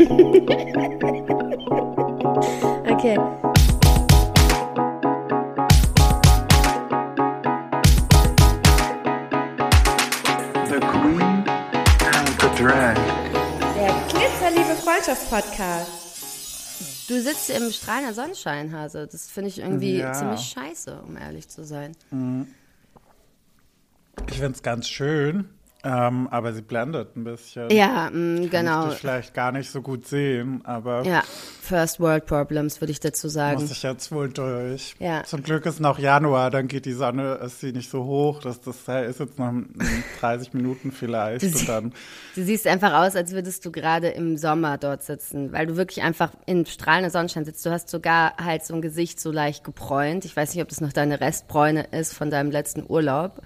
Okay. The Queen and the Drag. Der glitzernde Freundschaftspodcast. Du sitzt im strahlenden Sonnenschein, Hase. Das finde ich irgendwie ziemlich scheiße, um ehrlich zu sein. Ich finde es ganz schön. Aber sie blendet ein bisschen. Ja, genau. Kann ich vielleicht gar nicht so gut sehen, aber... Ja, First World Problems, würde ich dazu sagen. Muss ich jetzt wohl durch. Ja. Zum Glück ist noch Januar, dann geht die Sonne, ist sie nicht so hoch, das ist jetzt noch 30 Minuten vielleicht. Und dann du siehst einfach aus, als würdest du gerade im Sommer dort sitzen, weil du wirklich einfach in strahlender Sonnenschein sitzt. Du hast sogar halt so ein Gesicht so leicht gebräunt. Ich weiß nicht, ob das noch deine Restbräune ist von deinem letzten Urlaub.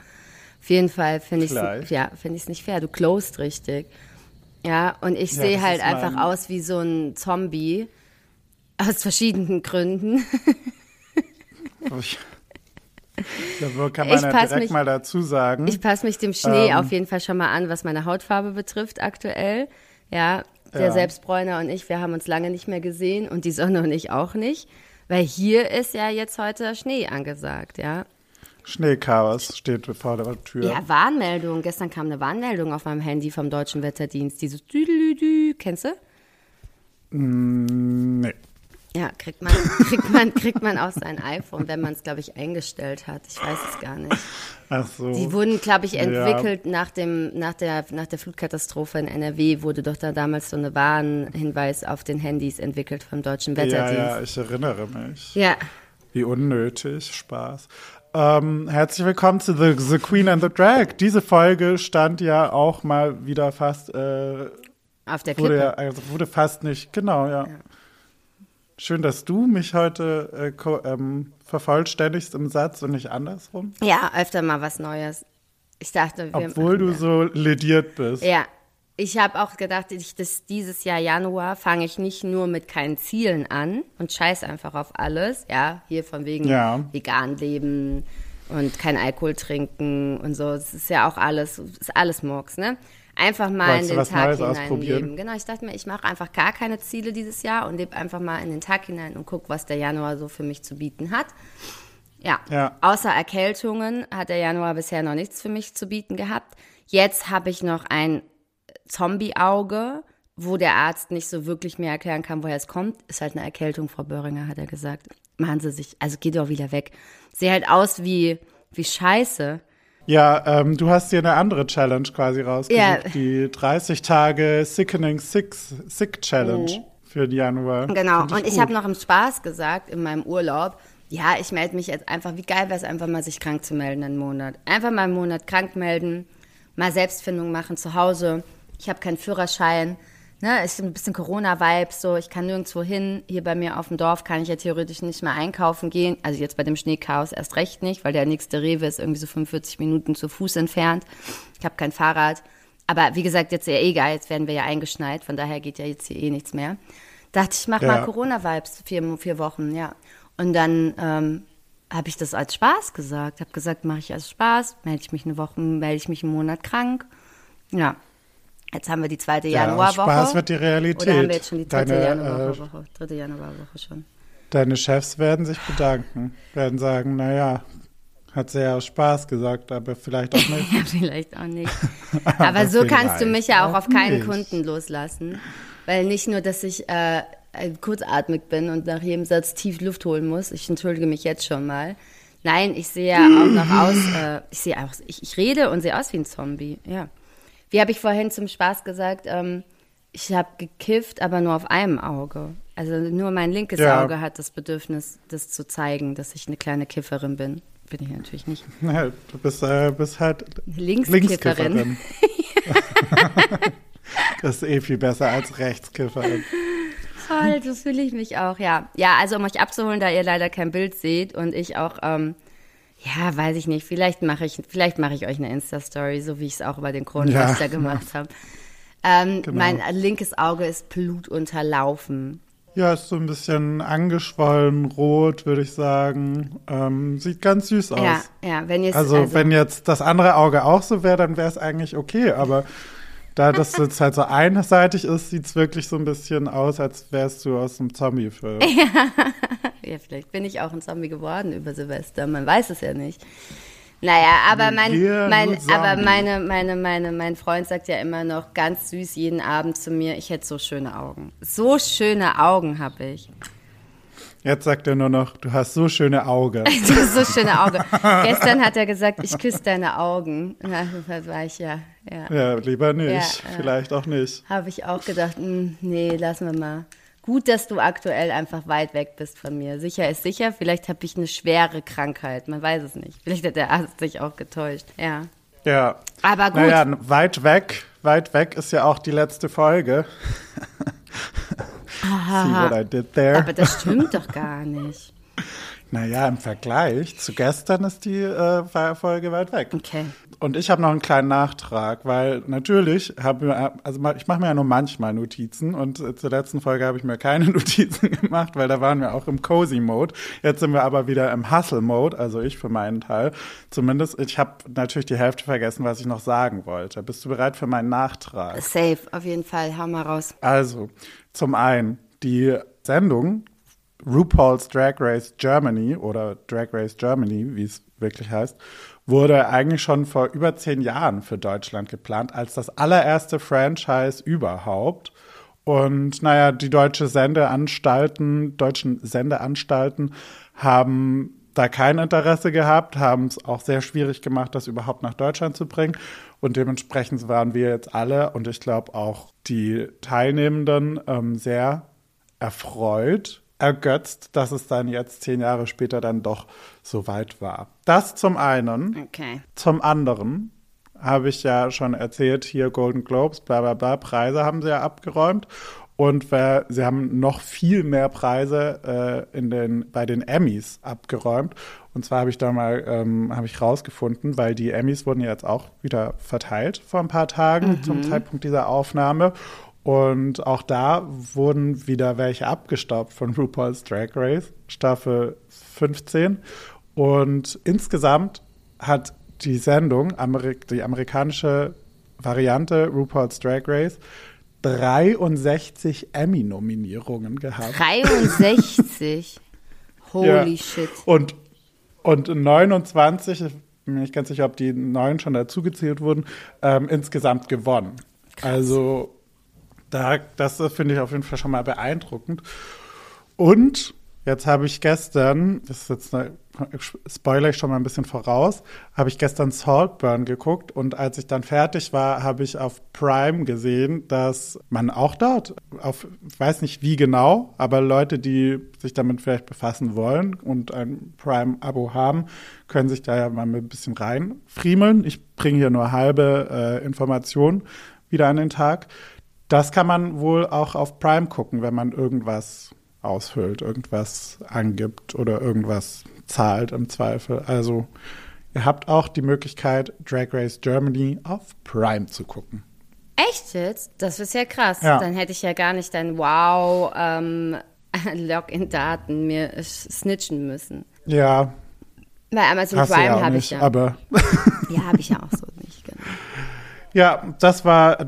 Auf jeden Fall finde ich es nicht fair. Du closed richtig. Ja, und ich sehe halt einfach aus wie so ein Zombie. Aus verschiedenen Gründen. Da kann man ja direkt mal dazu sagen. Ich passe mich dem Schnee auf jeden Fall schon mal an, was meine Hautfarbe betrifft aktuell. Ja, der Selbstbräuner und ich, wir haben uns lange nicht mehr gesehen und die Sonne und ich auch nicht. Weil hier ist ja jetzt heute Schnee angesagt, ja. Schneechaos steht vor der Tür. Ja, Warnmeldung. Gestern kam eine Warnmeldung auf meinem Handy vom Deutschen Wetterdienst. Die so, düdelüdü, kennst du? Nee. Ja, kriegt man auch sein iPhone, wenn man es, glaube ich, eingestellt hat. Ich weiß es gar nicht. Ach so. Die wurden, glaube ich, entwickelt nach der Flutkatastrophe in NRW, wurde doch da damals so eine Warnhinweis auf den Handys entwickelt vom Deutschen Wetterdienst. Ja, ich erinnere mich. Ja. Wie unnötig, Spaß. Herzlich willkommen zu The Queen and the Drag. Diese Folge stand ja auch mal wieder fast auf der Kippe. Wurde fast nicht, genau, ja. Schön, dass du mich heute vervollständigst im Satz und nicht andersrum. Ja, öfter mal was Neues. Ich dachte, obwohl du so lediert bist. Ja, ich habe auch gedacht, dass dieses Jahr Januar fange ich nicht nur mit keinen Zielen an und scheiß einfach auf alles, ja, hier von wegen vegan leben und kein Alkohol trinken und so, das ist ja auch alles, ist alles Murks, ne? Einfach mal in den Tag hineinleben. Genau, ich dachte mir, ich mache einfach gar keine Ziele dieses Jahr und lebe einfach mal in den Tag hinein und guck, was der Januar so für mich zu bieten hat. Ja, außer Erkältungen hat der Januar bisher noch nichts für mich zu bieten gehabt. Jetzt habe ich noch ein Zombie-Auge, wo der Arzt nicht so wirklich mir erklären kann, woher es kommt. Ist halt eine Erkältung, Frau Böhringer, hat er gesagt. Machen Sie sich, also geht doch wieder weg. Sehe halt aus wie Scheiße. Ja, du hast dir eine andere Challenge quasi rausgesucht, die 30 Tage Sickening Sick Challenge für den Januar. Genau, und ich habe noch im Spaß gesagt in meinem Urlaub, ja, ich melde mich jetzt einfach, wie geil wäre es einfach mal, sich krank zu melden einen Monat. Einfach mal einen Monat krank melden, mal Selbstfindung machen zu Hause. Ich habe keinen Führerschein, ne, ist ein bisschen Corona-Vibes, so, ich kann nirgendwo hin, hier bei mir auf dem Dorf kann ich ja theoretisch nicht mehr einkaufen gehen, also jetzt bei dem Schneechaos erst recht nicht, weil der nächste Rewe ist irgendwie so 45 Minuten zu Fuß entfernt, ich habe kein Fahrrad, aber wie gesagt, jetzt ja egal, jetzt werden wir ja eingeschneit, von daher geht ja jetzt hier eh nichts mehr. Dachte ich, mach mal Corona-Vibes, vier Wochen, ja, und dann habe ich das als Spaß gesagt, habe gesagt, mache ich als Spaß, melde ich mich eine Woche, melde ich mich einen Monat krank, ja. Jetzt haben wir die zweite Januarwoche. Spaß wird die Realität. Oder haben wir jetzt schon die dritte Januarwoche schon? Deine Chefs werden sich bedanken, werden sagen, naja, hat sie ja aus Spaß gesagt, aber vielleicht auch nicht. Ja, vielleicht auch nicht. aber so kannst du mich ja auch auf keinen Kunden loslassen, weil nicht nur, dass ich kurzatmig bin und nach jedem Satz tief Luft holen muss, ich entschuldige mich jetzt schon mal. Nein, ich sehe ja auch noch aus, ich rede und sehe aus wie ein Zombie, ja. Wie habe ich vorhin zum Spaß gesagt, ich habe gekifft, aber nur auf einem Auge. Also nur mein linkes Auge hat das Bedürfnis, das zu zeigen, dass ich eine kleine Kifferin bin. Bin ich natürlich nicht. Ja, du bist halt Linkskifferin. Das ist eh viel besser als Rechtskifferin. Voll, so fühle ich mich auch, ja. Ja, also um euch abzuholen, da ihr leider kein Bild seht und ich auch... ja, weiß ich nicht. Vielleicht mache ich euch eine Insta-Story, so wie ich es auch über den Kronenwächter gemacht habe. Genau. Mein linkes Auge ist blutunterlaufen. Ja, ist so ein bisschen angeschwollen, rot, würde ich sagen. Sieht ganz süß aus. Ja, wenn jetzt das andere Auge auch so wäre, dann wäre es eigentlich okay. Aber Da das jetzt halt so einseitig ist, sieht es wirklich so ein bisschen aus, als wärst du aus einem Zombie-Film. Ja, vielleicht bin ich auch ein Zombie geworden über Silvester, man weiß es ja nicht. Naja, aber mein Freund sagt ja immer noch ganz süß jeden Abend zu mir, ich hätte so schöne Augen. So schöne Augen habe ich. Jetzt sagt er nur noch, du hast so schöne Augen. Du hast so schöne Augen. Gestern hat er gesagt, ich küsse deine Augen. Da war ich ja. Ja, lieber nicht, vielleicht auch nicht. Habe ich auch gedacht, nee, lassen wir mal. Gut, dass du aktuell einfach weit weg bist von mir. Sicher ist sicher, vielleicht habe ich eine schwere Krankheit, man weiß es nicht. Vielleicht hat der Arzt sich auch getäuscht, ja. Ja, aber gut. Naja, weit weg ist ja auch die letzte Folge. See what I did there. Aber das stimmt doch gar nicht. Naja, im Vergleich zu gestern ist die Folge weit weg. Okay. Und ich habe noch einen kleinen Nachtrag, weil natürlich ich mache mir ja nur manchmal Notizen und zur letzten Folge habe ich mir keine Notizen gemacht, weil da waren wir auch im Cozy-Mode. Jetzt sind wir aber wieder im Hustle-Mode, also ich für meinen Teil. Zumindest, ich habe natürlich die Hälfte vergessen, was ich noch sagen wollte. Bist du bereit für meinen Nachtrag? Safe, auf jeden Fall, hau mal raus. Also, zum einen, die Sendung RuPaul's Drag Race Germany oder Drag Race Germany, wie es wirklich heißt, wurde eigentlich schon vor über 10 Jahren für Deutschland geplant, als das allererste Franchise überhaupt. Und naja, die deutschen Sendeanstalten haben da kein Interesse gehabt, haben es auch sehr schwierig gemacht, das überhaupt nach Deutschland zu bringen. Und dementsprechend waren wir jetzt alle und ich glaube auch die Teilnehmenden sehr ergötzt, dass es dann jetzt 10 Jahre später dann doch so weit war. Das zum einen. Okay. Zum anderen habe ich ja schon erzählt, hier Golden Globes, bla bla bla, Preise haben sie ja abgeräumt. Und sie haben noch viel mehr Preise bei den Emmys abgeräumt. Und zwar habe ich da mal rausgefunden, weil die Emmys wurden ja jetzt auch wieder verteilt vor ein paar Tagen zum Zeitpunkt dieser Aufnahme. Und auch da wurden wieder welche abgestaubt von RuPaul's Drag Race, Staffel 15. Und insgesamt hat die Sendung, die amerikanische Variante RuPaul's Drag Race, 63 Emmy-Nominierungen gehabt. 63? Holy shit. Und 29, ich bin nicht ganz sicher, ob die 9 schon dazugezählt wurden, insgesamt gewonnen. Krass. Also das finde ich auf jeden Fall schon mal beeindruckend. Und jetzt habe ich gestern, spoilere ich schon mal ein bisschen voraus, habe ich gestern Saltburn geguckt und als ich dann fertig war, habe ich auf Prime gesehen, dass man auch dort, ich weiß nicht wie genau, aber Leute, die sich damit vielleicht befassen wollen und ein Prime-Abo haben, können sich da ja mal ein bisschen reinfriemeln. Ich bringe hier nur halbe Informationen wieder an den Tag. Das kann man wohl auch auf Prime gucken, wenn man irgendwas ausfüllt, irgendwas angibt oder irgendwas zahlt im Zweifel. Also ihr habt auch die Möglichkeit, Drag Race Germany auf Prime zu gucken. Echt jetzt? Das ist ja krass. Ja. Dann hätte ich ja gar nicht dein Login-Daten mir snitchen müssen. Ja. Weil Amazon Prime habe ich ja. Aber ja, habe ich ja auch so nicht, genau. Ja, das war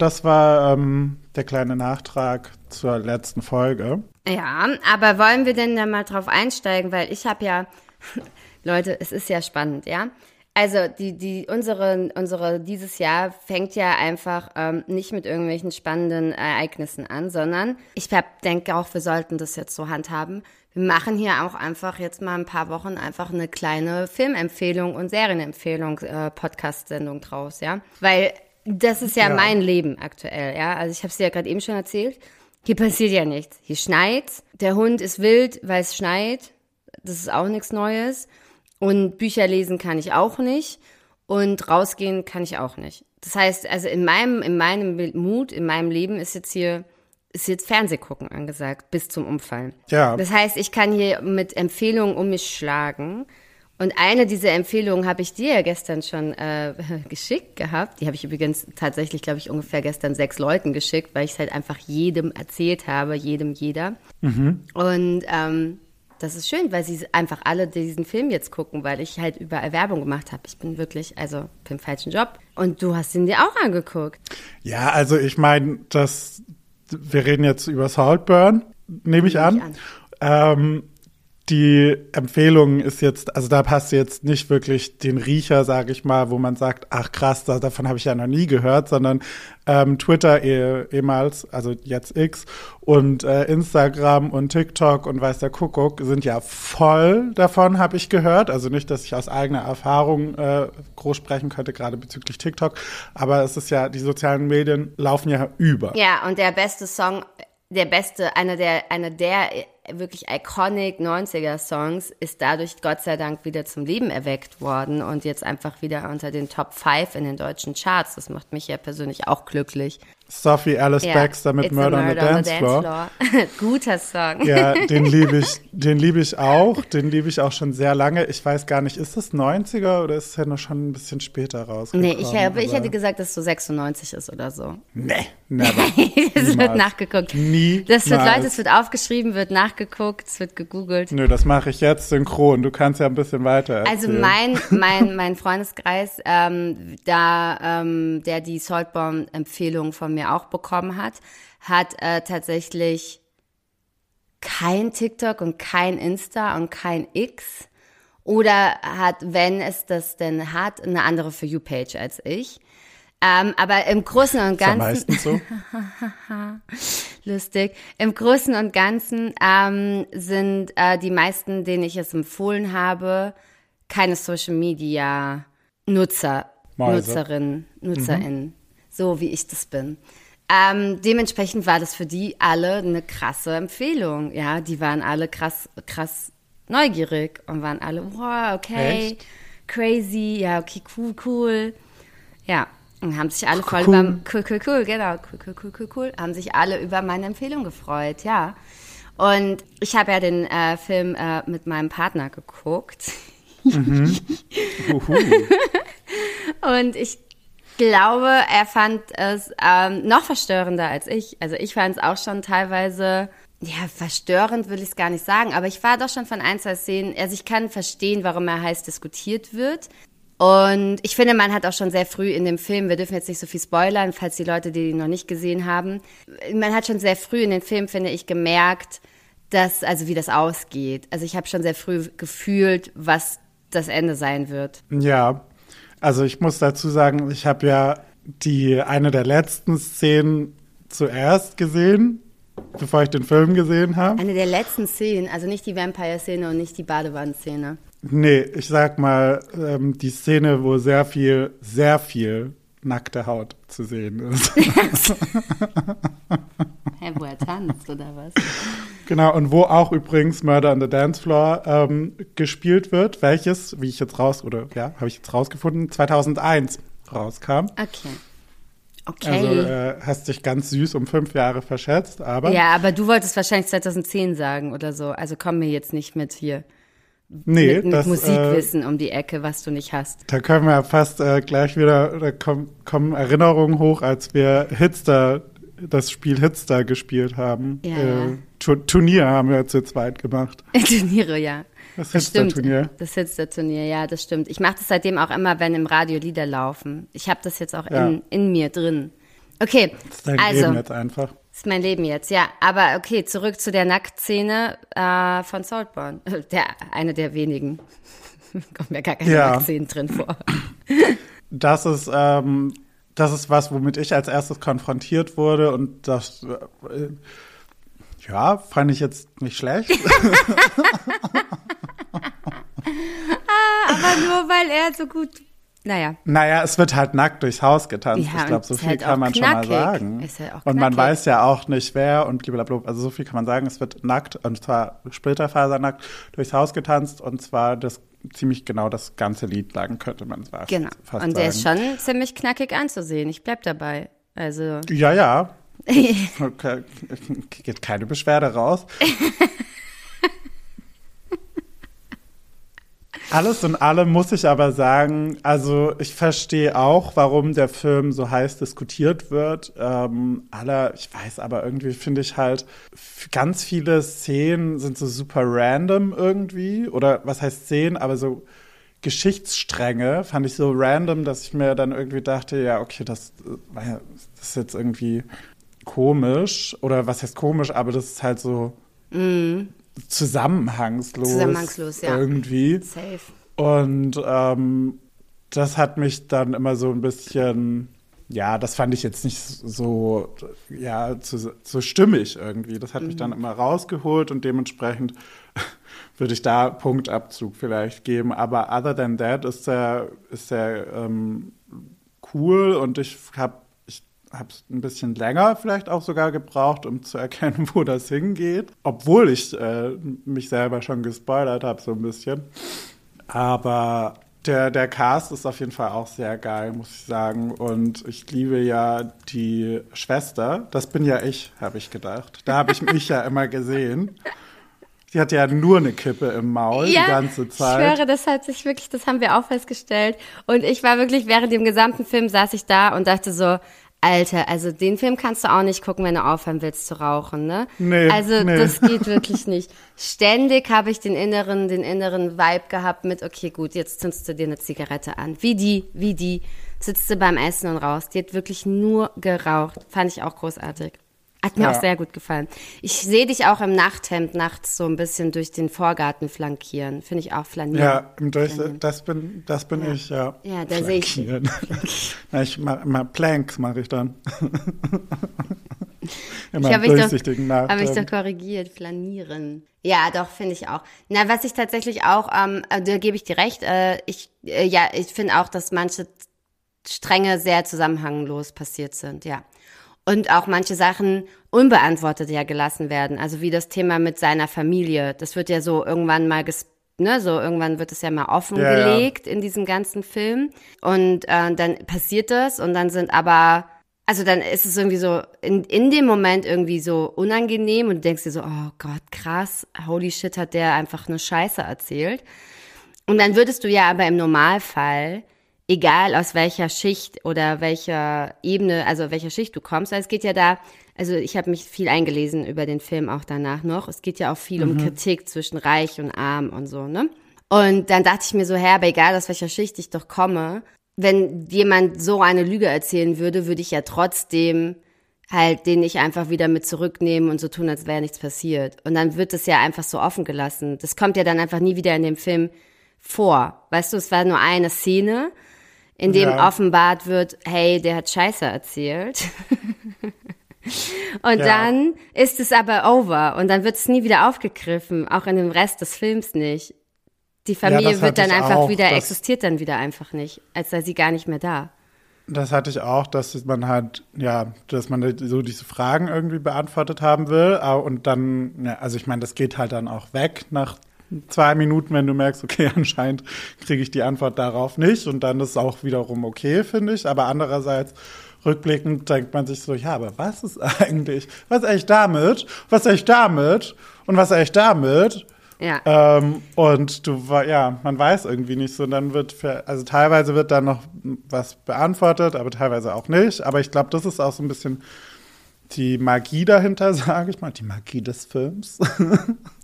der kleine Nachtrag zur letzten Folge. Ja, aber wollen wir denn da mal drauf einsteigen? Weil ich habe ja, Leute, es ist ja spannend, ja? Also unsere dieses Jahr fängt ja einfach nicht mit irgendwelchen spannenden Ereignissen an, sondern ich denke auch, wir sollten das jetzt so handhaben. Wir machen hier auch einfach jetzt mal ein paar Wochen einfach eine kleine Filmempfehlung und Serienempfehlung Podcast-Sendung draus, ja? Weil das ist ja mein Leben aktuell, ja. Also ich habe es dir ja gerade eben schon erzählt. Hier passiert ja nichts. Hier schneit's. Der Hund ist wild, weil es schneit. Das ist auch nichts Neues. Und Bücher lesen kann ich auch nicht. Und rausgehen kann ich auch nicht. Das heißt, also in meinem Leben ist jetzt Fernsehgucken angesagt, bis zum Umfallen. Ja. Das heißt, ich kann hier mit Empfehlungen um mich schlagen. Und eine dieser Empfehlungen habe ich dir ja gestern schon geschickt gehabt. Die habe ich übrigens tatsächlich, glaube ich, ungefähr gestern 6 Leuten geschickt, weil ich es halt einfach jedem erzählt habe, jeder. Mhm. Und Das ist schön, weil sie einfach alle diesen Film jetzt gucken, weil ich halt überall Werbung gemacht habe. Ich bin wirklich, also im falschen Job. Und du hast ihn dir auch angeguckt. Ja, also ich meine, wir reden jetzt über Saltburn, nehme ich an. Die Empfehlung ist jetzt, also da hast du jetzt nicht wirklich den Riecher, sage ich mal, wo man sagt, ach krass, davon habe ich ja noch nie gehört, sondern Twitter ehemals, also jetzt X, und Instagram und TikTok und weiß der Kuckuck sind ja voll davon, habe ich gehört. Also nicht, dass ich aus eigener Erfahrung groß sprechen könnte, gerade bezüglich TikTok, aber es ist ja, die sozialen Medien laufen ja über. Ja, und der beste Song, einer der wirklich iconic 90er-Songs ist dadurch Gott sei Dank wieder zum Leben erweckt worden und jetzt einfach wieder unter den Top 5 in den deutschen Charts. Das macht mich ja persönlich auch glücklich. Sophie Ellis Baxter mit Murder on the Dancefloor. Guter Song. Ja, den liebe ich auch schon sehr lange. Ich weiß gar nicht, ist das 90er oder ist es ja noch schon ein bisschen später rausgekommen? Nee, ich hätte gesagt, dass es so 96 ist oder so. Nee, never. Das wird nachgeguckt. Nie. Das wird, Leute, es wird aufgeschrieben, wird nachgeguckt, es wird gegoogelt. Nö, das mache ich jetzt synchron. Du kannst ja ein bisschen weiter erzählen. Also mein Freundeskreis, der die Saltburn-Empfehlung von mir auch bekommen hat tatsächlich kein TikTok und kein Insta und kein X oder hat, wenn es das denn hat, eine andere For You-Page als ich. Aber im Großen und Ganzen... Ist ja meistens so. Lustig. Im Großen und Ganzen sind die meisten, denen ich es empfohlen habe, keine Social-Media-Nutzer, Nutzerinnen. So wie ich das bin. Dementsprechend war das für die alle eine krasse Empfehlung. Ja, die waren alle krass neugierig und waren alle, wow, okay, echt? Crazy, ja, okay, cool. Ja, und haben sich alle über meine Empfehlung gefreut, ja. Und ich habe ja den Film mit meinem Partner geguckt. Mhm. Und ich glaube, er fand es noch verstörender als ich. Also ich fand es auch schon teilweise, ja, verstörend will ich es gar nicht sagen, aber ich war doch schon von ein, zwei Szenen, also ich kann verstehen, warum er heiß diskutiert wird. Und ich finde, man hat auch schon sehr früh in dem Film, wir dürfen jetzt nicht so viel spoilern, falls die Leute, die ihn noch nicht gesehen haben, man hat schon sehr früh in dem Film, finde ich, gemerkt, dass, also wie das ausgeht. Also ich habe schon sehr früh gefühlt, was das Ende sein wird. Ja. Also ich muss dazu sagen, ich habe ja eine der letzten Szenen zuerst gesehen, bevor ich den Film gesehen habe. Eine der letzten Szenen, also nicht die Vampire-Szene und nicht die Badewannenszene. Nee, ich sag mal, die Szene, wo sehr viel nackte Haut zu sehen ist. Hä, wo er tanzt oder was? Genau, und wo auch übrigens Murder on the Dancefloor gespielt wird, welches, habe ich jetzt rausgefunden, 2001 rauskam. Okay. Also hast dich ganz süß um 5 Jahre verschätzt, aber... Ja, aber du wolltest wahrscheinlich 2010 sagen oder so, also komm mir jetzt nicht mit hier. Nee, mit Musikwissen um die Ecke, was du nicht hast. Da können wir ja fast gleich wieder, da kommen Erinnerungen hoch, als wir das Spiel Hitster gespielt haben. Ja. Turnier haben wir zu zweit gemacht. Turniere, ja. Das Hitster-Turnier. Das Hitster-Turnier, ja, das stimmt. Ich mache das seitdem auch immer, wenn im Radio Lieder laufen. Ich habe das jetzt auch in mir drin. Okay, das ist Leben jetzt einfach. Das ist mein Leben jetzt, ja. Aber okay, zurück zu der Nacktszene von Saltburn. Eine der wenigen. Kommt mir gar keine Nacktszenen drin vor. Das ist was, womit ich als erstes konfrontiert wurde und das, fand ich jetzt nicht schlecht. Aber nur, weil er so gut... Naja, es wird halt nackt durchs Haus getanzt. Ja, ich glaube, so viel halt kann man knackig. Schon mal sagen. Ist halt auch und man weiß ja auch nicht, wer und blablabla. Also so viel kann man sagen, es wird nackt, und zwar splitterfasernackt, durchs Haus getanzt. Und zwar ziemlich genau das ganze Lied lang, könnte man sagen. Genau, und der ist schon ziemlich knackig anzusehen. Ich bleib dabei. Also. Ja. Okay. Geht keine Beschwerde raus. Alles in allem muss ich aber sagen, also ich verstehe auch, warum der Film so heiß diskutiert wird. Ich weiß aber irgendwie, finde ich halt, ganz viele Szenen sind so super random irgendwie. Oder was heißt Szenen, aber so Geschichtsstränge fand ich so random, dass ich mir dann irgendwie dachte, ja, okay, das ist jetzt irgendwie komisch. Oder was heißt komisch, aber das ist halt so... Mm. Zusammenhangslos ja. Irgendwie. Safe. Und das hat mich dann immer so ein bisschen, ja, das fand ich jetzt nicht so, ja, so stimmig irgendwie. Das hat mich dann immer rausgeholt und dementsprechend würde ich da Punktabzug vielleicht geben. Aber other than that ist der cool und ich habe ein bisschen länger vielleicht auch sogar gebraucht, um zu erkennen, wo das hingeht. Obwohl ich mich selber schon gespoilert habe, so ein bisschen. Aber der Cast ist auf jeden Fall auch sehr geil, muss ich sagen. Und ich liebe ja die Schwester. Das bin ja ich, habe ich gedacht. Da habe ich mich ja immer gesehen. Die hat ja nur eine Kippe im Maul die ganze Zeit. Ich schwöre, das haben wir auch festgestellt. Und ich war wirklich, während dem gesamten Film saß ich da und dachte so, Alter, also den Film kannst du auch nicht gucken, wenn du aufhören willst zu rauchen, ne? Nee, also das geht wirklich nicht. Ständig habe ich den inneren Vibe gehabt mit, okay, gut, jetzt zündst du dir eine Zigarette an. Wie die, sitzt du beim Essen und raus. Die hat wirklich nur geraucht. Fand ich auch großartig. Hat mir auch sehr gut gefallen. Ich sehe dich auch im Nachthemd nachts so ein bisschen durch den Vorgarten flankieren. Finde ich auch flanieren. Ja, das bin ja. Ich, ja. Ja, da sehe ich. Na, ich mal Planks mache ich dann. Immer ich durchsichtigen Nachthemd. Habe ich doch korrigiert, flanieren. Ja, doch, finde ich auch. Na, was ich tatsächlich auch, da gebe ich dir recht, ich finde auch, dass manche Stränge sehr zusammenhanglos passiert sind, ja. Und auch manche Sachen unbeantwortet ja gelassen werden. Also wie das Thema mit seiner Familie. Das wird ja so irgendwann mal, irgendwann wird es ja mal offengelegt in diesem ganzen Film. Und dann passiert das und dann sind aber, also dann ist es irgendwie so in dem Moment irgendwie so unangenehm und du denkst dir so, oh Gott, krass, holy shit, hat der einfach eine Scheiße erzählt. Und dann würdest du ja aber im Normalfall, egal aus welcher Schicht oder welcher Ebene, also welcher Schicht du kommst. Also es geht ja da, also ich habe mich viel eingelesen über den Film auch danach noch. Es geht ja auch viel um Kritik zwischen reich und arm und so, ne? Und dann dachte ich mir so, aber egal aus welcher Schicht ich doch komme, wenn jemand so eine Lüge erzählen würde, würde ich ja trotzdem halt den nicht einfach wieder mit zurücknehmen und so tun, als wäre nichts passiert. Und dann wird das ja einfach so offen gelassen. Das kommt ja dann einfach nie wieder in dem Film vor. Weißt du, es war nur eine Szene, in dem offenbart wird, hey, der hat Scheiße erzählt. Und dann ist es aber over und dann wird es nie wieder aufgegriffen, auch in dem Rest des Films nicht. Die Familie wird dann einfach auch, existiert dann wieder einfach nicht, als sei sie gar nicht mehr da. Das hatte ich auch, dass man halt, dass man so diese Fragen irgendwie beantwortet haben will und dann, also ich meine, das geht halt dann auch weg nach 2 Minuten, wenn du merkst, okay, anscheinend kriege ich die Antwort darauf nicht und dann ist es auch wiederum okay, finde ich. Aber andererseits, rückblickend denkt man sich so, ja, aber was ist eigentlich damit? Ja. Und man weiß irgendwie nicht so, dann teilweise wird dann noch was beantwortet, aber teilweise auch nicht. Aber ich glaube, das ist auch so ein bisschen die Magie dahinter, sage ich mal, die Magie des Films.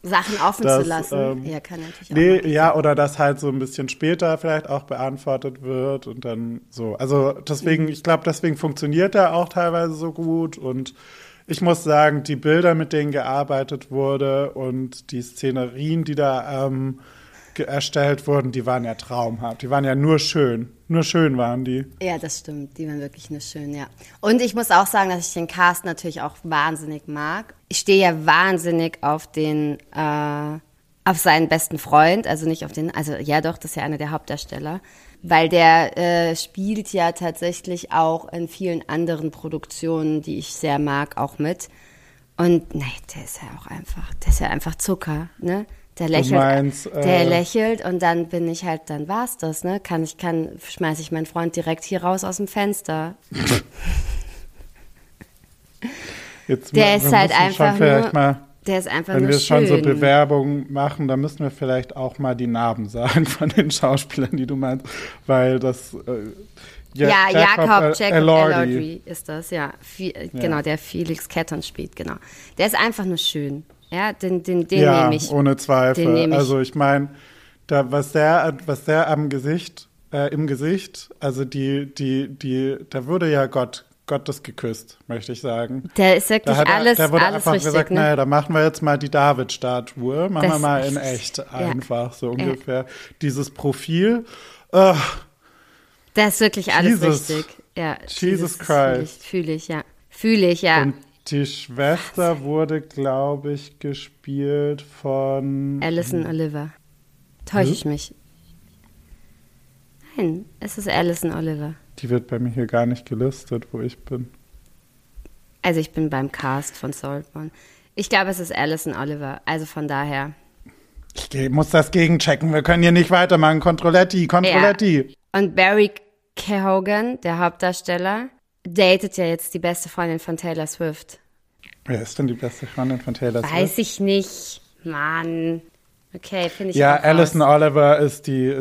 Sachen offen zu lassen, kann natürlich auch. Oder dass halt so ein bisschen später vielleicht auch beantwortet wird und dann so. Also deswegen, ich glaube, deswegen funktioniert er auch teilweise so gut und ich muss sagen, die Bilder, mit denen gearbeitet wurde und die Szenerien, die da erstellt wurden, die waren ja traumhaft. Die waren ja nur schön. Nur schön waren die. Ja, das stimmt. Die waren wirklich nur schön, ja. Und ich muss auch sagen, dass ich den Cast natürlich auch wahnsinnig mag. Ich stehe ja wahnsinnig auf auf seinen besten Freund. Also nicht auf den, also ja doch, das ist ja einer der Hauptdarsteller. Weil der spielt ja tatsächlich auch in vielen anderen Produktionen, die ich sehr mag, auch mit. Und nee, der ist ja einfach Zucker, ne? Der lächelt und dann war's das, ne? Schmeiß ich meinen Freund direkt hier raus aus dem Fenster. Jetzt der ist halt einfach nur, Der ist einfach nur schön. Wenn wir schon so Bewerbungen machen, dann müssen wir vielleicht auch mal die Namen sagen von den Schauspielern, die du meinst, weil das... Jack Elordi ist das, ja. Genau, der Felix Kettern spielt, genau. Der ist einfach nur schön. Ja, den ja, nehme ich. Ohne Zweifel. Also ich meine, was der im Gesicht, also da wurde ja Gottes geküsst, möchte ich sagen. Der ist wirklich da wurde alles einfach richtig, gesagt, ne? Naja, da machen wir jetzt mal die David-Statue, machen wir mal in echt einfach, so ungefähr. Dieses Profil, das ist wirklich alles richtig. Ja, Jesus Christ. Fühle ich, ja. Und die Schwester wurde, glaube ich, gespielt von... Alison Oliver. Täusche ich mich? Nein, es ist Alison Oliver. Die wird bei mir hier gar nicht gelistet, wo ich bin. Also ich bin beim Cast von Saltburn. Ich glaube, es ist Alison Oliver, also von daher... Ich muss das gegenchecken, wir können hier nicht weitermachen. Controletti. Ja. Und Barry Keoghan, der Hauptdarsteller, datet ja jetzt die beste Freundin von Taylor Swift. Wer ist denn die beste Freundin von Taylor Swift? Weiß ich nicht, Mann. Okay, finde ich. Ja, Alison Oliver ist die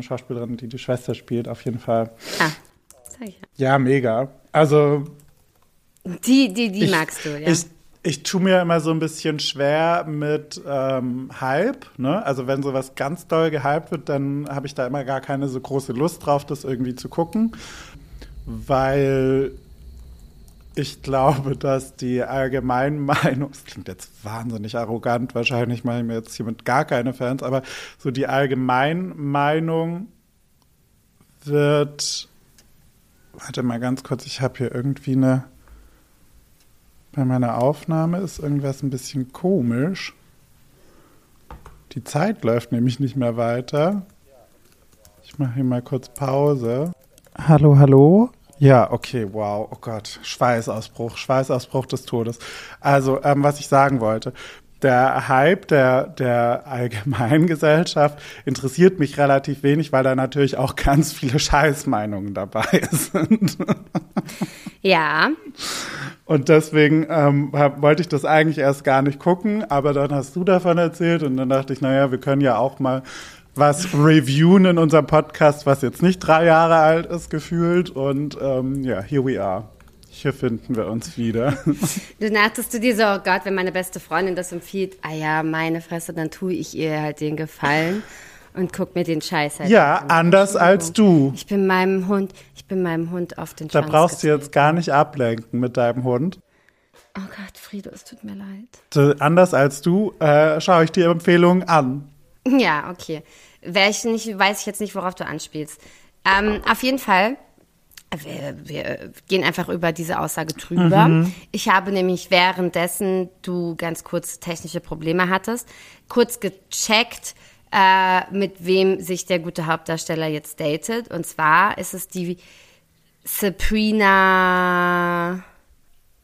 Schauspielerin, die Schwester spielt, auf jeden Fall. Ah, sag ich ja. Ja, mega. Also. Die magst du, ja. Ich tue mir immer so ein bisschen schwer mit Hype, ne? Also wenn sowas ganz doll gehypt wird, dann habe ich da immer gar keine so große Lust drauf, das irgendwie zu gucken, weil ich glaube, dass die allgemeine Meinung, das klingt jetzt wahnsinnig arrogant, wahrscheinlich mache ich mir jetzt hiermit gar keine Fans, aber so die allgemeine Meinung wird, warte mal ganz kurz, ich habe hier irgendwie eine... Bei meiner Aufnahme ist irgendwas ein bisschen komisch. Die Zeit läuft nämlich nicht mehr weiter. Ich mache hier mal kurz Pause. Hallo? Ja, okay, wow, oh Gott, Schweißausbruch des Todes. Also, was ich sagen wollte, der Hype der Allgemeingesellschaft interessiert mich relativ wenig, weil da natürlich auch ganz viele Scheißmeinungen dabei sind. Ja. Und deswegen wollte ich das eigentlich erst gar nicht gucken, aber dann hast du davon erzählt und dann dachte ich, naja, wir können ja auch mal was reviewen in unserem Podcast, was jetzt nicht 3 Jahre alt ist, gefühlt. Und here we are. Hier finden wir uns wieder. Du dachtest dir so, oh Gott, wenn meine beste Freundin das empfiehlt, ah ja, meine Fresse, dann tue ich ihr halt den Gefallen und guck mir den Scheiß halt an. Ja, anders als du. Ich bin meinem Hund auf den Schwanz. Da brauchst du jetzt gar nicht ablenken mit deinem Hund. Oh Gott, Frido, es tut mir leid. Anders als du schaue ich die Empfehlungen an. Ja, okay. Weiß ich jetzt nicht, worauf du anspielst. Auf jeden Fall. Wir gehen einfach über diese Aussage drüber. Mhm. Ich habe nämlich währenddessen, du ganz kurz technische Probleme hattest, kurz gecheckt, mit wem sich der gute Hauptdarsteller jetzt datet. Und zwar ist es die Sabrina...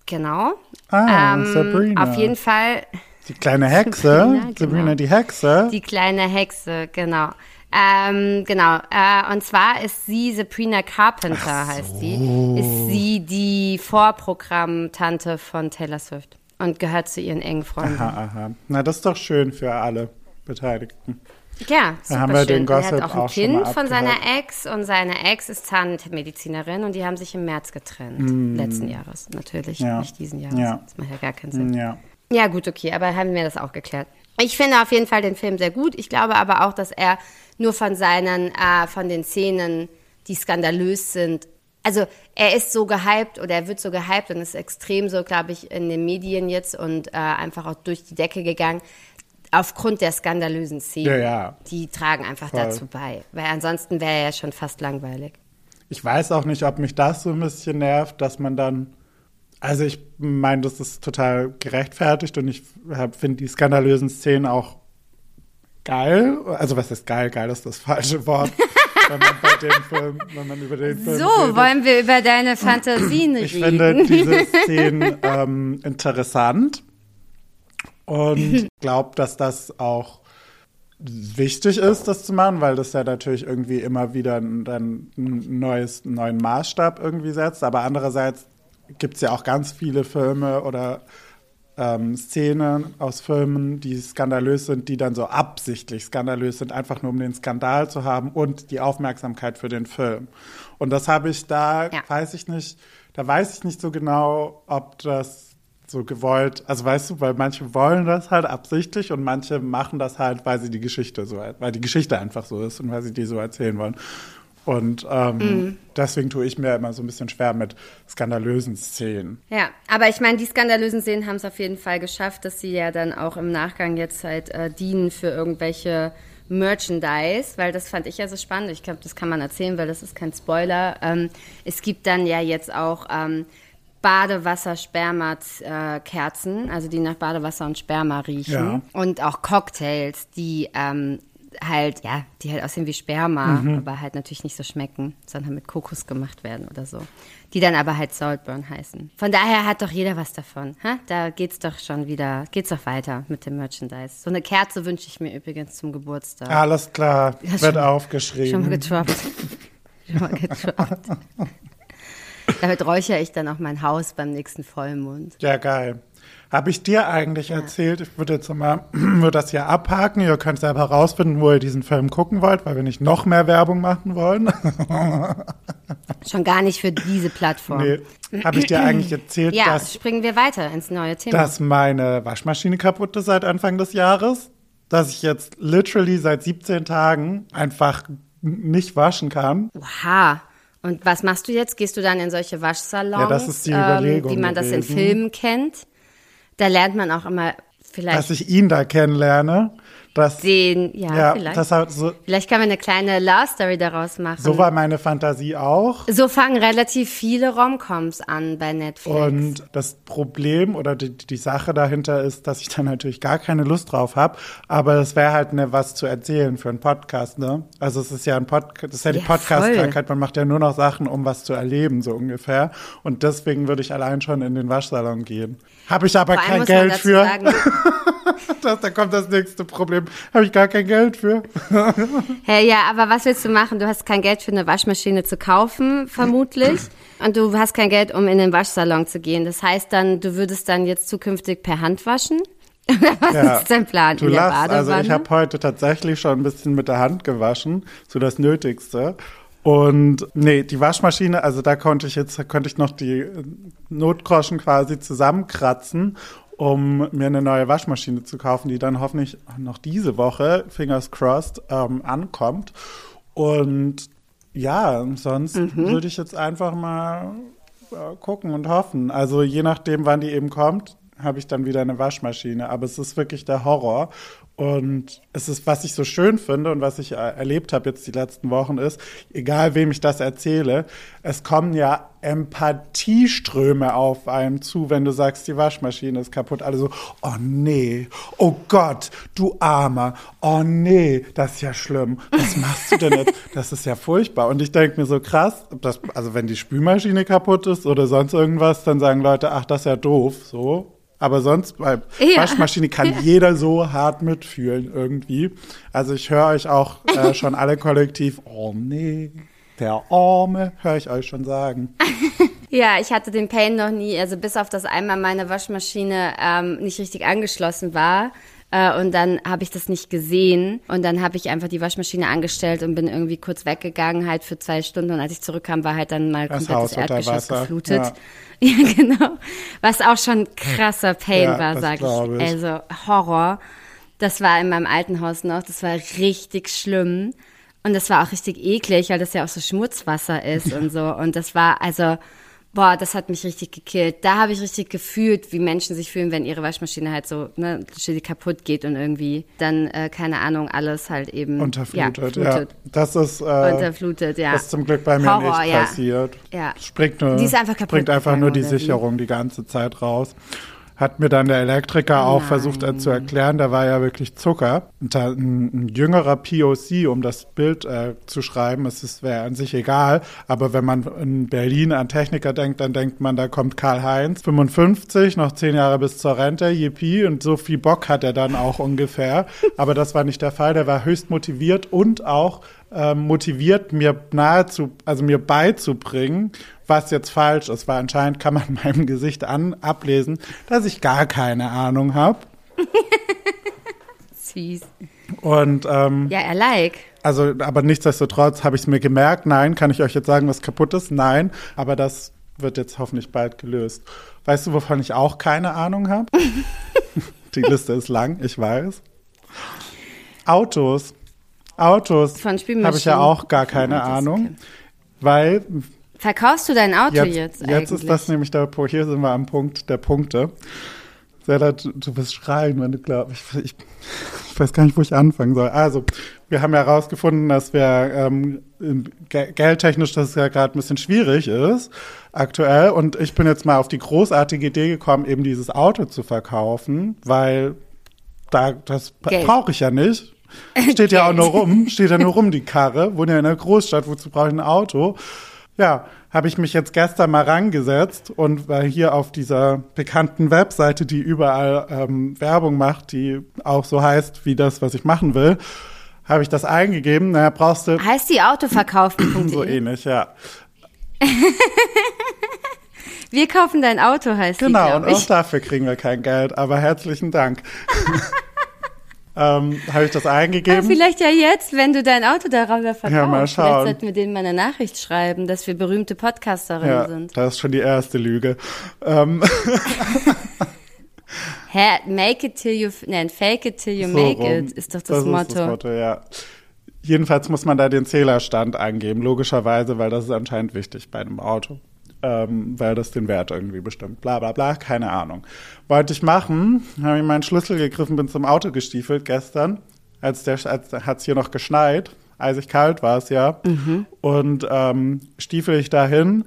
Genau. Sabrina. Auf jeden Fall... Die kleine Hexe. Sabrina, die Hexe. Die kleine Hexe, genau. Und zwar ist sie Sabrina Carpenter, heißt sie. Ist sie die Vorprogrammtante von Taylor Swift und gehört zu ihren engen Freunden. Aha. Na, das ist doch schön für alle Beteiligten. Ja, super haben wir schön. Den Gossip er hat auch ein Kind von seiner Ex und seine Ex ist Zahnmedizinerin und die haben sich im März getrennt, letzten Jahres natürlich, nicht diesen Jahres. Ja. Das macht ja gar keinen Sinn. Ja, gut, okay, aber haben wir das auch geklärt. Ich finde auf jeden Fall den Film sehr gut. Ich glaube aber auch, dass er nur von den Szenen, die skandalös sind, also er ist so gehypt oder er wird so gehypt und ist extrem so, glaube ich, in den Medien jetzt und einfach auch durch die Decke gegangen, aufgrund der skandalösen Szenen. Ja. Die tragen einfach dazu bei, weil ansonsten wäre er ja schon fast langweilig. Ich weiß auch nicht, ob mich das so ein bisschen nervt, dass man dann... Also ich meine, das ist total gerechtfertigt und ich finde die skandalösen Szenen auch geil. Also was ist geil? Geil ist das falsche Wort, wenn man über den Film redet. Wollen wir über deine Fantasien reden. Ich finde diese Szenen interessant und glaube, dass das auch wichtig ist, das zu machen, weil das ja natürlich irgendwie immer wieder einen neuen Maßstab irgendwie setzt. Aber andererseits gibt es ja auch ganz viele Filme oder Szenen aus Filmen, die skandalös sind, die dann so absichtlich skandalös sind, einfach nur um den Skandal zu haben und die Aufmerksamkeit für den Film. Und das habe ich da, weiß ich nicht so genau, ob das so gewollt, also weißt du, weil manche wollen das halt absichtlich und manche machen das halt, weil die Geschichte einfach so ist und weil sie die so erzählen wollen. Und deswegen tue ich mir immer so ein bisschen schwer mit skandalösen Szenen. Ja, aber ich meine, die skandalösen Szenen haben es auf jeden Fall geschafft, dass sie ja dann auch im Nachgang jetzt halt dienen für irgendwelche Merchandise, weil das fand ich ja so spannend. Ich glaube, das kann man erzählen, weil das ist kein Spoiler. Es gibt dann ja jetzt auch Badewasser-Sperma-Kerzen, also die nach Badewasser und Sperma riechen. Ja. Und auch Cocktails, die die aussehen wie Sperma, aber halt natürlich nicht so schmecken, sondern mit Kokos gemacht werden oder so. Die dann aber halt Saltburn heißen. Von daher hat doch jeder was davon. Ha? Da geht's doch weiter mit dem Merchandise. So eine Kerze wünsche ich mir übrigens zum Geburtstag. Alles klar, wird aufgeschrieben. Schon mal getroppt. Damit räuchere ich dann auch mein Haus beim nächsten Vollmond. Ja, geil. Habe ich dir eigentlich erzählt, ich würde jetzt mal das hier abhaken. Ihr könnt selber rausfinden, wo ihr diesen Film gucken wollt, weil wir nicht noch mehr Werbung machen wollen. Schon gar nicht für diese Plattform. Nee. Habe ich dir eigentlich erzählt, dass... Ja, springen wir weiter ins neue Thema. ...dass meine Waschmaschine kaputt ist seit Anfang des Jahres, dass ich jetzt literally seit 17 Tagen einfach nicht waschen kann. Oha. Und was machst du jetzt? Gehst du dann in solche Waschsalons, ja, das ist die Überlegung, wie man das in Filmen kennt? Da lernt man auch immer vielleicht... Dass ich ihn da kennenlerne. Vielleicht. Vielleicht kann man eine kleine Love-Story daraus machen. So war meine Fantasie auch. So fangen relativ viele Rom-Coms an bei Netflix. Und das Problem oder die Sache dahinter ist, dass ich da natürlich gar keine Lust drauf habe. Aber das wäre halt was zu erzählen für einen Podcast, ne? Also es ist ja ein Podcast, das ist ja die Podcast-Krankheit. Man macht ja nur noch Sachen, um was zu erleben, so ungefähr. Und deswegen würde ich allein schon in den Waschsalon gehen. Habe ich aber kein Geld für. Da kommt das nächste Problem. Habe ich gar kein Geld für. Hey, ja, aber was willst du machen? Du hast kein Geld für eine Waschmaschine zu kaufen, vermutlich. Und du hast kein Geld, um in den Waschsalon zu gehen. Das heißt dann, du würdest dann jetzt zukünftig per Hand waschen? Was ist dein Plan in der Badewanne? Also ich habe heute tatsächlich schon ein bisschen mit der Hand gewaschen, so das Nötigste. Und nee, die Waschmaschine, also da konnte ich noch die Notgroschen quasi zusammenkratzen, um mir eine neue Waschmaschine zu kaufen, die dann hoffentlich noch diese Woche, fingers crossed, ankommt. Und ja, sonst würde ich jetzt einfach mal gucken und hoffen. Also je nachdem, wann die eben kommt, habe ich dann wieder eine Waschmaschine. Aber es ist wirklich der Horror. Und es ist, was ich so schön finde und was ich erlebt habe jetzt die letzten Wochen ist, egal wem ich das erzähle, es kommen ja Empathieströme auf einem zu, wenn du sagst, die Waschmaschine ist kaputt. Alle so, oh nee, oh Gott, du Armer, oh nee, das ist ja schlimm. Was machst du denn jetzt? Das ist ja furchtbar. Und ich denke mir so, krass, also wenn die Spülmaschine kaputt ist oder sonst irgendwas, dann sagen Leute, ach, das ist ja doof, so. Aber sonst bei Waschmaschine kann jeder so hart mitfühlen irgendwie. Also ich höre euch auch schon alle kollektiv, oh nee, der Arme, höre ich euch schon sagen. Ja, ich hatte den Pain noch nie, also bis auf das einmal meine Waschmaschine nicht richtig angeschlossen war. Und dann habe ich das nicht gesehen und dann habe ich einfach die Waschmaschine angestellt und bin irgendwie kurz weggegangen halt für 2 Stunden und als ich zurückkam, war halt dann mal komplettes Erdgeschoss geflutet. Ja, genau. Was auch schon krasser Pain war, sag ich. Also Horror. Das war in meinem alten Haus noch, das war richtig schlimm und das war auch richtig eklig, weil das ja auch so Schmutzwasser ist und so und das war also... Boah, das hat mich richtig gekillt. Da habe ich richtig gefühlt, wie Menschen sich fühlen, wenn ihre Waschmaschine halt so kaputt geht und irgendwie dann, keine Ahnung, alles halt eben unterflutet. Ja. Das ist unterflutet, ja. Das ist zum Glück bei mir nicht passiert. Ja. Springt einfach nur die Sicherung die ganze Zeit raus. Hat mir dann der Elektriker auch versucht zu erklären, da war ja wirklich Zucker. Und da ein jüngerer POC, um das Bild zu schreiben, es wäre an sich egal, aber wenn man in Berlin an Techniker denkt, dann denkt man, da kommt Karl-Heinz, 55, noch 10 Jahre bis zur Rente, yippie, und so viel Bock hat er dann auch ungefähr. Aber das war nicht der Fall, der war höchst motiviert und auch motiviert, mir beizubringen, was jetzt falsch ist, weil anscheinend kann man meinem Gesicht ablesen, dass ich gar keine Ahnung habe. Süß. Und, ja, er like. Also, aber nichtsdestotrotz habe ich es mir gemerkt. Nein, kann ich euch jetzt sagen, was kaputt ist? Nein, aber das wird jetzt hoffentlich bald gelöst. Weißt du, wovon ich auch keine Ahnung habe? Die Liste ist lang, ich weiß. Autos habe ich ja auch gar keine Ahnung, weil... Verkaufst du dein Auto jetzt eigentlich? Jetzt ist das nämlich der Punkt, hier sind wir am Punkt der Punkte. Sella, du wirst schreien, wenn du glaubst. Ich weiß gar nicht, wo ich anfangen soll. Also, wir haben ja herausgefunden, dass wir geldtechnisch, dass es ja gerade ein bisschen schwierig ist aktuell. Und ich bin jetzt mal auf die großartige Idee gekommen, eben dieses Auto zu verkaufen, weil das brauche ich ja nicht. Steht ja auch nur rum, die Karre. Wohne ja in einer Großstadt, wozu brauche ich ein Auto? Ja, habe ich mich jetzt gestern mal rangesetzt und war hier auf dieser bekannten Webseite, die überall Werbung macht, die auch so heißt wie das, was ich machen will, habe ich das eingegeben. Naja, brauchst du... Heißt die Autoverkaufen.de? So ähnlich, ja. Wir kaufen dein Auto, heißt genau, die, und auch dafür kriegen wir kein Geld, aber herzlichen Dank. Habe ich das eingegeben. Aber vielleicht ja jetzt, wenn du dein Auto darüber verkaufst. Ja, mal schauen. Vielleicht sollten wir denen mal eine Nachricht schreiben, dass wir berühmte Podcasterinnen sind. Das ist schon die erste Lüge. Fake it till you make it, ist doch das Motto. Das ist das Motto, ja. Jedenfalls muss man da den Zählerstand angeben, logischerweise, weil das ist anscheinend wichtig bei einem Auto. Weil das den Wert irgendwie bestimmt. Bla, bla, bla, keine Ahnung. Wollte ich machen, habe ich meinen Schlüssel gegriffen, bin zum Auto gestiefelt gestern, als hat's hier noch geschneit, eisig kalt war es ja, und stiefel ich dahin,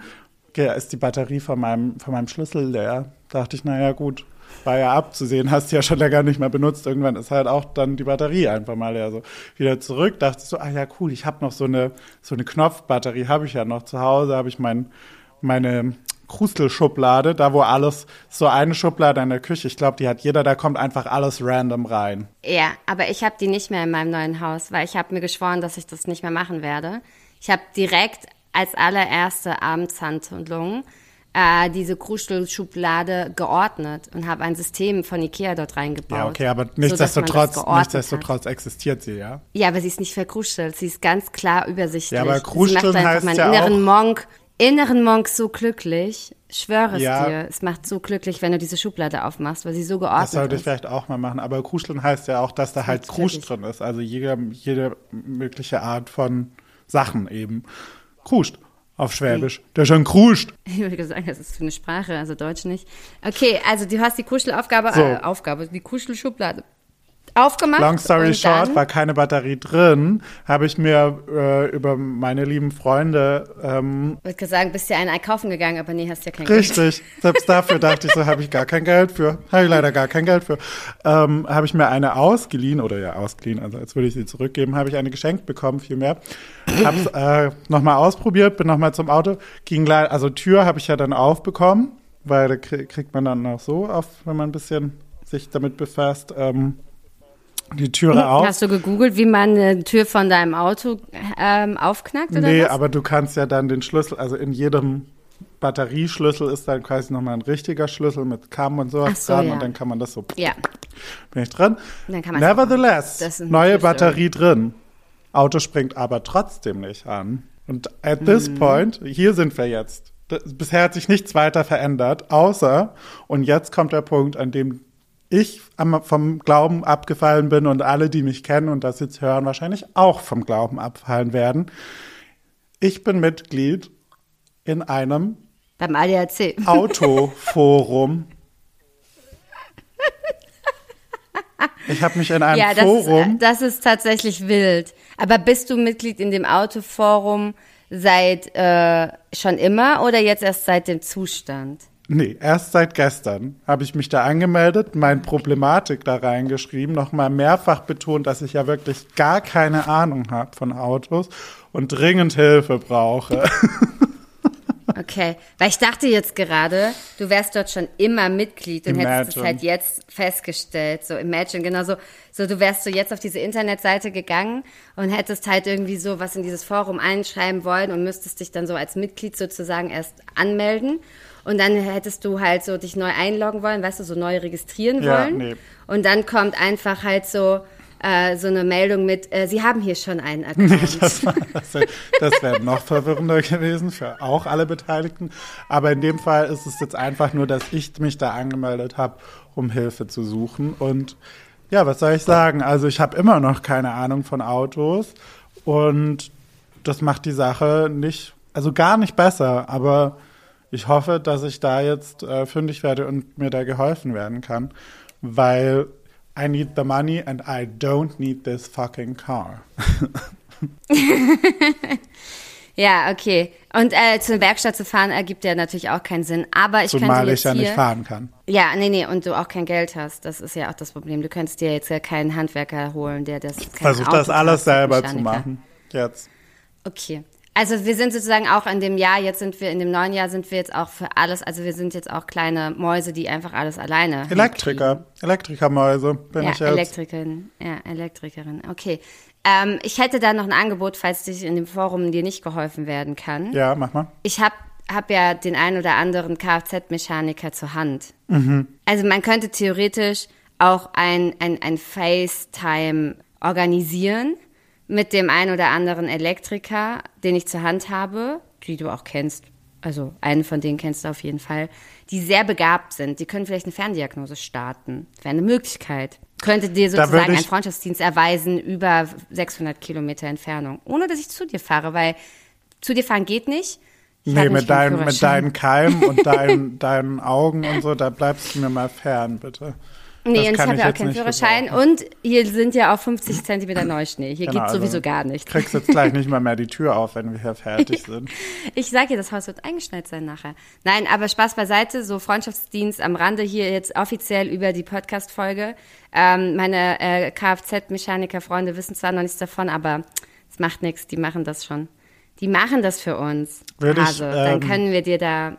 ist die Batterie von meinem Schlüssel leer. Dachte ich, naja gut, war ja abzusehen, hast du ja schon länger nicht mehr benutzt, irgendwann ist halt auch dann die Batterie einfach mal leer. So wieder zurück, dachte ich so, ah ja cool, ich habe noch so eine Knopfbatterie, habe ich ja noch zu Hause, habe ich meine Krustelschublade, da wo alles, so eine Schublade in der Küche, ich glaube, die hat jeder, da kommt einfach alles random rein. Ja, aber ich habe die nicht mehr in meinem neuen Haus, weil ich habe mir geschworen, dass ich das nicht mehr machen werde. Ich habe direkt als allererste Abendshandlung diese Krustelschublade geordnet und habe ein System von Ikea dort reingebaut. Ja, okay, aber nichtsdestotrotz existiert sie, ja? Ja, aber sie ist nicht verkrustelt, sie ist ganz klar übersichtlich. Ja, aber krusteln heißt meinen inneren Monk. Inneren Monk so glücklich, schwöre es dir, es macht so glücklich, wenn du diese Schublade aufmachst, weil sie so geordnet ist. Das sollte ich vielleicht auch mal machen, aber Kruscheln heißt ja auch, dass da halt Krusch drin ist, also jede mögliche Art von Sachen eben. Kruscht auf Schwäbisch, der schon kruscht. Ich würde gesagt, das ist für eine Sprache, also Deutsch nicht. Okay, also du hast die Kruschelaufgabe, die Kruschelschublade aufgemacht. Long story short, war keine Batterie drin, habe ich mir über meine lieben Freunde... ich würde sagen, bist ja einen kaufen gegangen, aber nee, hast ja kein Geld. Richtig, selbst dafür dachte ich so, habe ich leider gar kein Geld für. Habe ich mir eine ausgeliehen, also als würde ich sie zurückgeben, habe ich eine geschenkt bekommen, vielmehr. Habe es nochmal ausprobiert, bin nochmal zum Auto, Tür habe ich ja dann aufbekommen, weil da kriegt man dann auch so auf, wenn man ein bisschen sich damit befasst, die Türe auf. Hast du gegoogelt, wie man eine Tür von deinem Auto aufknackt oder was? Nee, aber du kannst ja dann den Schlüssel, also in jedem Batterieschlüssel ist dann quasi nochmal ein richtiger Schlüssel mit Kamm und sowas dran und dann kann man das so. Ja. Bin ich dran? Dann kann man nevertheless, neue Batterie drin. Auto springt aber trotzdem nicht an. Und at this point, hier sind wir jetzt. Bisher hat sich nichts weiter verändert, außer, und jetzt kommt der Punkt, an dem ich vom Glauben abgefallen bin und alle, die mich kennen und das jetzt hören, wahrscheinlich auch vom Glauben abfallen werden. Ich bin Mitglied in einem beim ADAC Autoforum. Ich habe mich in einem Forum... Das ist tatsächlich wild. Aber bist du Mitglied in dem Autoforum seit schon immer oder jetzt erst seit dem Zustand? Nee, erst seit gestern habe ich mich da angemeldet, meine Problematik da reingeschrieben, nochmal mehrfach betont, dass ich ja wirklich gar keine Ahnung habe von Autos und dringend Hilfe brauche. Okay, weil ich dachte jetzt gerade, du wärst dort schon immer Mitglied und hättest es halt jetzt festgestellt, so imagine, genau so du wärst so jetzt auf diese Internetseite gegangen und hättest halt irgendwie so was in dieses Forum einschreiben wollen und müsstest dich dann so als Mitglied sozusagen erst anmelden und dann hättest du halt so dich neu einloggen wollen, weißt du, so neu registrieren wollen und dann kommt einfach halt so eine Meldung mit, Sie haben hier schon einen Account. Das wäre noch verwirrender gewesen für auch alle Beteiligten. Aber in dem Fall ist es jetzt einfach nur, dass ich mich da angemeldet habe, um Hilfe zu suchen. Und ja, was soll ich sagen? Also ich habe immer noch keine Ahnung von Autos. Und das macht die Sache nicht, also gar nicht besser. Aber ich hoffe, dass ich da jetzt fündig werde und mir da geholfen werden kann. Weil I need the money and I don't need this fucking car. Ja, okay. Und zur Werkstatt zu fahren ergibt ja natürlich auch keinen Sinn. Aber ich zumal ich ja nicht fahren kann. Ja, nee, und du auch kein Geld hast. Das ist ja auch das Problem. Du könntest dir jetzt ja keinen Handwerker holen, der das. Ich versuche das alles selber zu machen. Jetzt. Okay. Also wir sind sozusagen auch in dem Jahr, jetzt sind wir, in dem neuen Jahr sind wir jetzt auch für alles, also wir sind jetzt auch kleine Mäuse, die einfach alles alleine Elektrikermäuse bin ich jetzt. Elektrikerin, okay. Ich hätte da noch ein Angebot, falls dich in dem Forum dir nicht geholfen werden kann. Ja, mach mal. Ich habe ja den einen oder anderen Kfz-Mechaniker zur Hand. Mhm. Also man könnte theoretisch auch ein FaceTime organisieren, mit dem einen oder anderen Elektriker, den ich zur Hand habe, die du auch kennst, also einen von denen kennst du auf jeden Fall, die sehr begabt sind. Die können vielleicht eine Ferndiagnose starten. Das wäre eine Möglichkeit. Könnte dir sozusagen einen Freundschaftsdienst erweisen über 600 Kilometer Entfernung, ohne dass ich zu dir fahre, weil zu dir fahren geht nicht. Nee, mit deinen Keimen und deinen Augen und so, da bleibst du mir mal fern, bitte. Nee, und ich habe ja auch keinen Führerschein. Und hier sind ja auch 50 Zentimeter Neuschnee. Hier geht sowieso gar nichts. Du kriegst jetzt gleich nicht mal mehr die Tür auf, wenn wir hier fertig sind. Ich sage dir, das Haus wird eingeschneit sein nachher. Nein, aber Spaß beiseite, so Freundschaftsdienst am Rande hier jetzt offiziell über die Podcast-Folge. Meine Kfz-Mechaniker-Freunde wissen zwar noch nichts davon, aber es macht nichts, die machen das schon. Die machen das für uns. Dann können wir da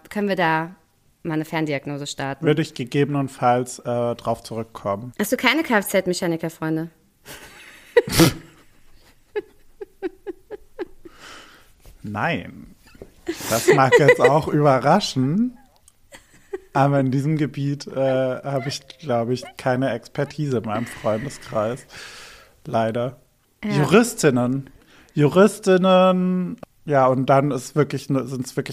mal eine Ferndiagnose starten. Würde ich gegebenenfalls drauf zurückkommen. Hast du keine Kfz-Mechaniker-Freunde? Nein. Das mag jetzt auch überraschen, aber in diesem Gebiet habe ich, glaube ich, keine Expertise in meinem Freundeskreis. Leider. Ja. Juristinnen. Ja, und dann sind es wirklich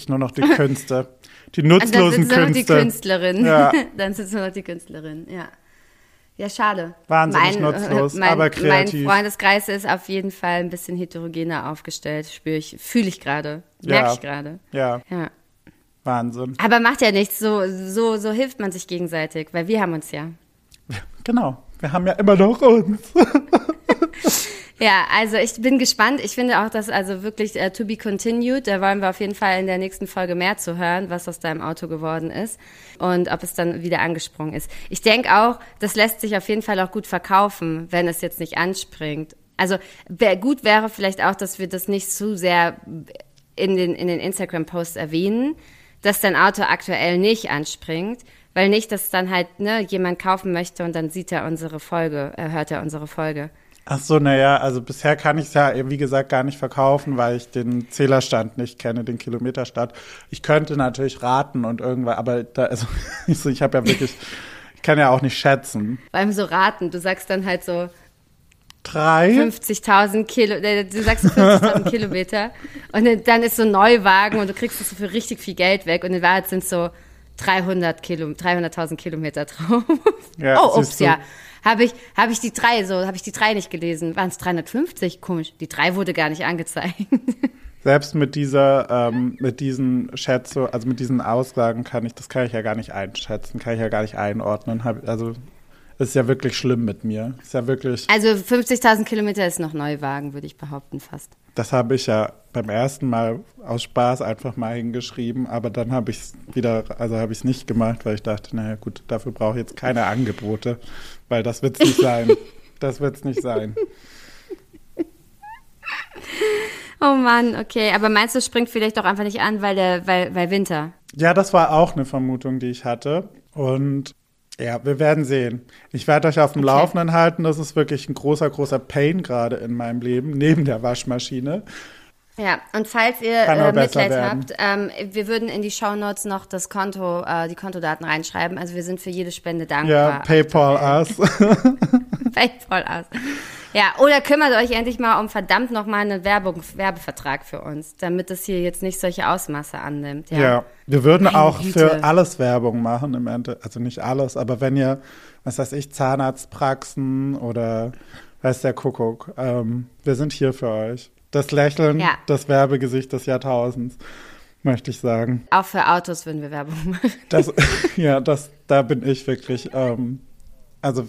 nur noch die Künste. Die nutzlosen Künste. Dann sind es nur noch die Künstlerin. Ja. Ja, schade. Wahnsinnig nutzlos, aber kreativ. Mein Freundeskreis ist auf jeden Fall ein bisschen heterogener aufgestellt. Fühle ich gerade. Merke ich gerade. Ja. Wahnsinn. Aber macht ja nichts. So hilft man sich gegenseitig, weil wir haben uns ja. Genau. Wir haben ja immer noch uns. Ja, also ich bin gespannt. Ich finde auch, dass also wirklich to be continued, da wollen wir auf jeden Fall in der nächsten Folge mehr zu hören, was aus deinem Auto geworden ist und ob es dann wieder angesprungen ist. Ich denke auch, das lässt sich auf jeden Fall auch gut verkaufen, wenn es jetzt nicht anspringt. Also gut wäre vielleicht auch, dass wir das nicht zu sehr in den Instagram-Posts erwähnen, dass dein Auto aktuell nicht anspringt, weil nicht, dass dann halt jemand kaufen möchte und dann hört er unsere Folge. Ach so, naja, also bisher kann ich es ja, wie gesagt, gar nicht verkaufen, weil ich den Zählerstand nicht kenne, den Kilometerstand. Ich könnte natürlich raten und irgendwann, aber da, also ich habe ja wirklich, ich kann ja auch nicht schätzen. Vor allem so raten, du sagst dann halt so 50.000 Kilometer und dann ist so ein Neuwagen und du kriegst das so für richtig viel Geld weg und in Wahrheit sind so 300.000 Kilometer drauf. Ja, oh, ups, ja. Habe ich die 3, nicht gelesen. Waren es 350? Komisch. Die 3 wurde gar nicht angezeigt. Selbst mit diesen Aussagen kann ich ja gar nicht einschätzen, kann ich ja gar nicht einordnen. Also ist ja wirklich schlimm mit mir. Ist ja wirklich. Also 50.000 Kilometer ist noch Neuwagen, würde ich behaupten, fast. Das habe ich ja beim ersten Mal aus Spaß einfach mal hingeschrieben, aber dann habe ich es nicht gemacht, weil ich dachte, naja gut, dafür brauche ich jetzt keine Angebote, weil das wird es nicht sein. Oh Mann, okay. Aber meinst du, springt vielleicht doch einfach nicht an, weil Winter? Ja, das war auch eine Vermutung, die ich hatte. Und ja, wir werden sehen. Ich werde euch auf dem Laufenden halten. Das ist wirklich ein großer, großer Pain gerade in meinem Leben, neben der Waschmaschine. Ja, und falls ihr Mitleid habt, wir würden in die Shownotes noch das Konto, die Kontodaten reinschreiben. Also wir sind für jede Spende dankbar. Ja, PayPal us. PayPal us. Ja, oder kümmert euch endlich mal um verdammt nochmal einen Werbevertrag für uns, damit das hier jetzt nicht solche Ausmaße annimmt. Ja, wir würden auch für alles Werbung machen im Endeffekt. Also nicht alles, aber wenn ihr, was weiß ich, Zahnarztpraxen oder weiß der Kuckuck, wir sind hier für euch. Das Lächeln, das Werbegesicht des Jahrtausends, möchte ich sagen. Auch für Autos würden wir Werbung machen. Da bin ich wirklich, also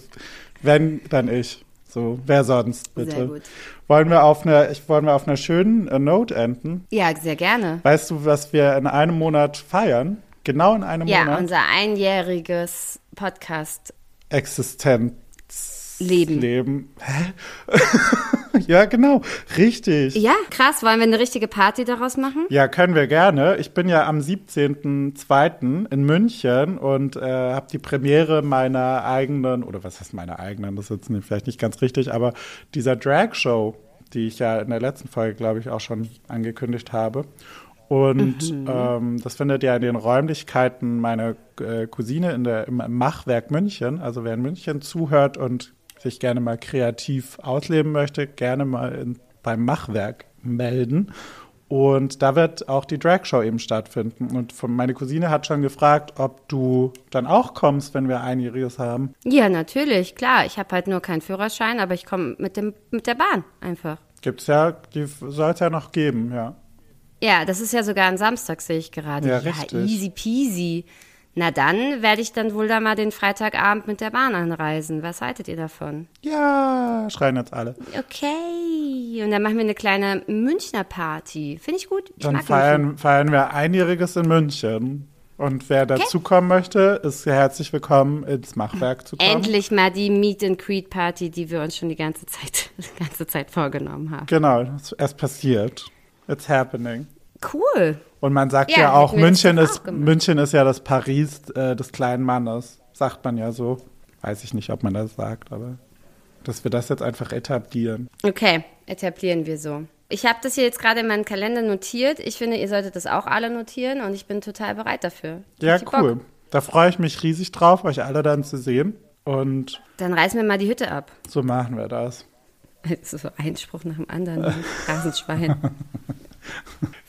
wenn, dann ich. So, wer sonst, bitte. Sehr gut. Wollen wir auf einer schönen Note enden? Ja, sehr gerne. Weißt du, was wir in einem Monat feiern? Genau in einem Monat? Ja, unser einjähriges Podcast. Existenzleben. Hä? Ja, genau. Richtig. Ja, krass. Wollen wir eine richtige Party daraus machen? Ja, können wir gerne. Ich bin ja am 17.02. in München und habe die Premiere meiner eigenen, oder was heißt meiner eigenen, das ist jetzt vielleicht nicht ganz richtig, aber dieser Drag-Show, die ich ja in der letzten Folge, glaube ich, auch schon angekündigt habe. Und das findet ja in den Räumlichkeiten meiner Cousine im Machwerk München. Also wer in München zuhört und sich gerne mal kreativ ausleben möchte, gerne mal beim Machwerk melden. Und da wird auch die Drag-Show eben stattfinden. Und meine Cousine hat schon gefragt, ob du dann auch kommst, wenn wir Einjähriges haben. Ja, natürlich, klar. Ich habe halt nur keinen Führerschein, aber ich komme mit der Bahn einfach. Gibt's ja, die soll es ja noch geben, ja. Ja, das ist ja sogar am Samstag, sehe ich gerade. Ja, richtig. Easy peasy. Na dann werde ich dann wohl da mal den Freitagabend mit der Bahn anreisen. Was haltet ihr davon? Ja, schreien jetzt alle. Okay, und dann machen wir eine kleine Münchner Party. Finde ich gut. Dann feiern wir Einjähriges in München. Und wer dazukommen möchte, ist herzlich willkommen, ins Machwerk zu kommen. Endlich mal die Meet-and-Creed-Party, die wir uns schon die ganze Zeit vorgenommen haben. Genau, es passiert. It's happening. Cool. Und man sagt ja auch, München ist ja das Paris des kleinen Mannes, sagt man ja so. Weiß ich nicht, ob man das sagt, aber dass wir das jetzt einfach etablieren. Okay, etablieren wir so. Ich habe das hier jetzt gerade in meinem Kalender notiert. Ich finde, ihr solltet das auch alle notieren und ich bin total bereit dafür. Ja, cool. Bock. Da freue ich mich riesig drauf, euch alle dann zu sehen. Und dann reißen wir mal die Hütte ab. So machen wir das. Das ist so ein Spruch nach dem anderen, Rasenschwein.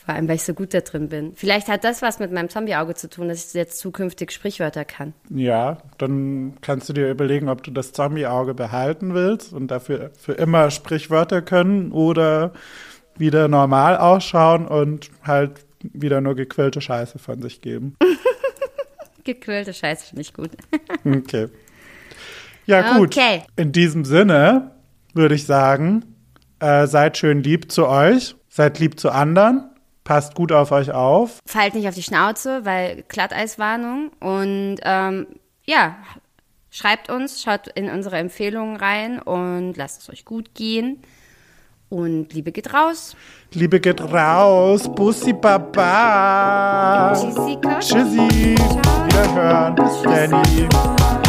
Vor allem, weil ich so gut da drin bin. Vielleicht hat das was mit meinem Zombie-Auge zu tun, dass ich jetzt zukünftig Sprichwörter kann. Ja, dann kannst du dir überlegen, ob du das Zombie-Auge behalten willst und dafür für immer Sprichwörter können oder wieder normal ausschauen und halt wieder nur gequälte Scheiße von sich geben. Gequälte Scheiße finde ich gut. Okay. Ja, gut. Okay. In diesem Sinne würde ich sagen, seid schön lieb zu euch, seid lieb zu anderen, passt gut auf euch auf. Fallt nicht auf die Schnauze, weil Glatteiswarnung. Und schreibt uns, schaut in unsere Empfehlungen rein und lasst es euch gut gehen. Und Liebe geht raus. Liebe geht raus. Bussi Baba. Tschüssi. Wiederhören. Bis Danny.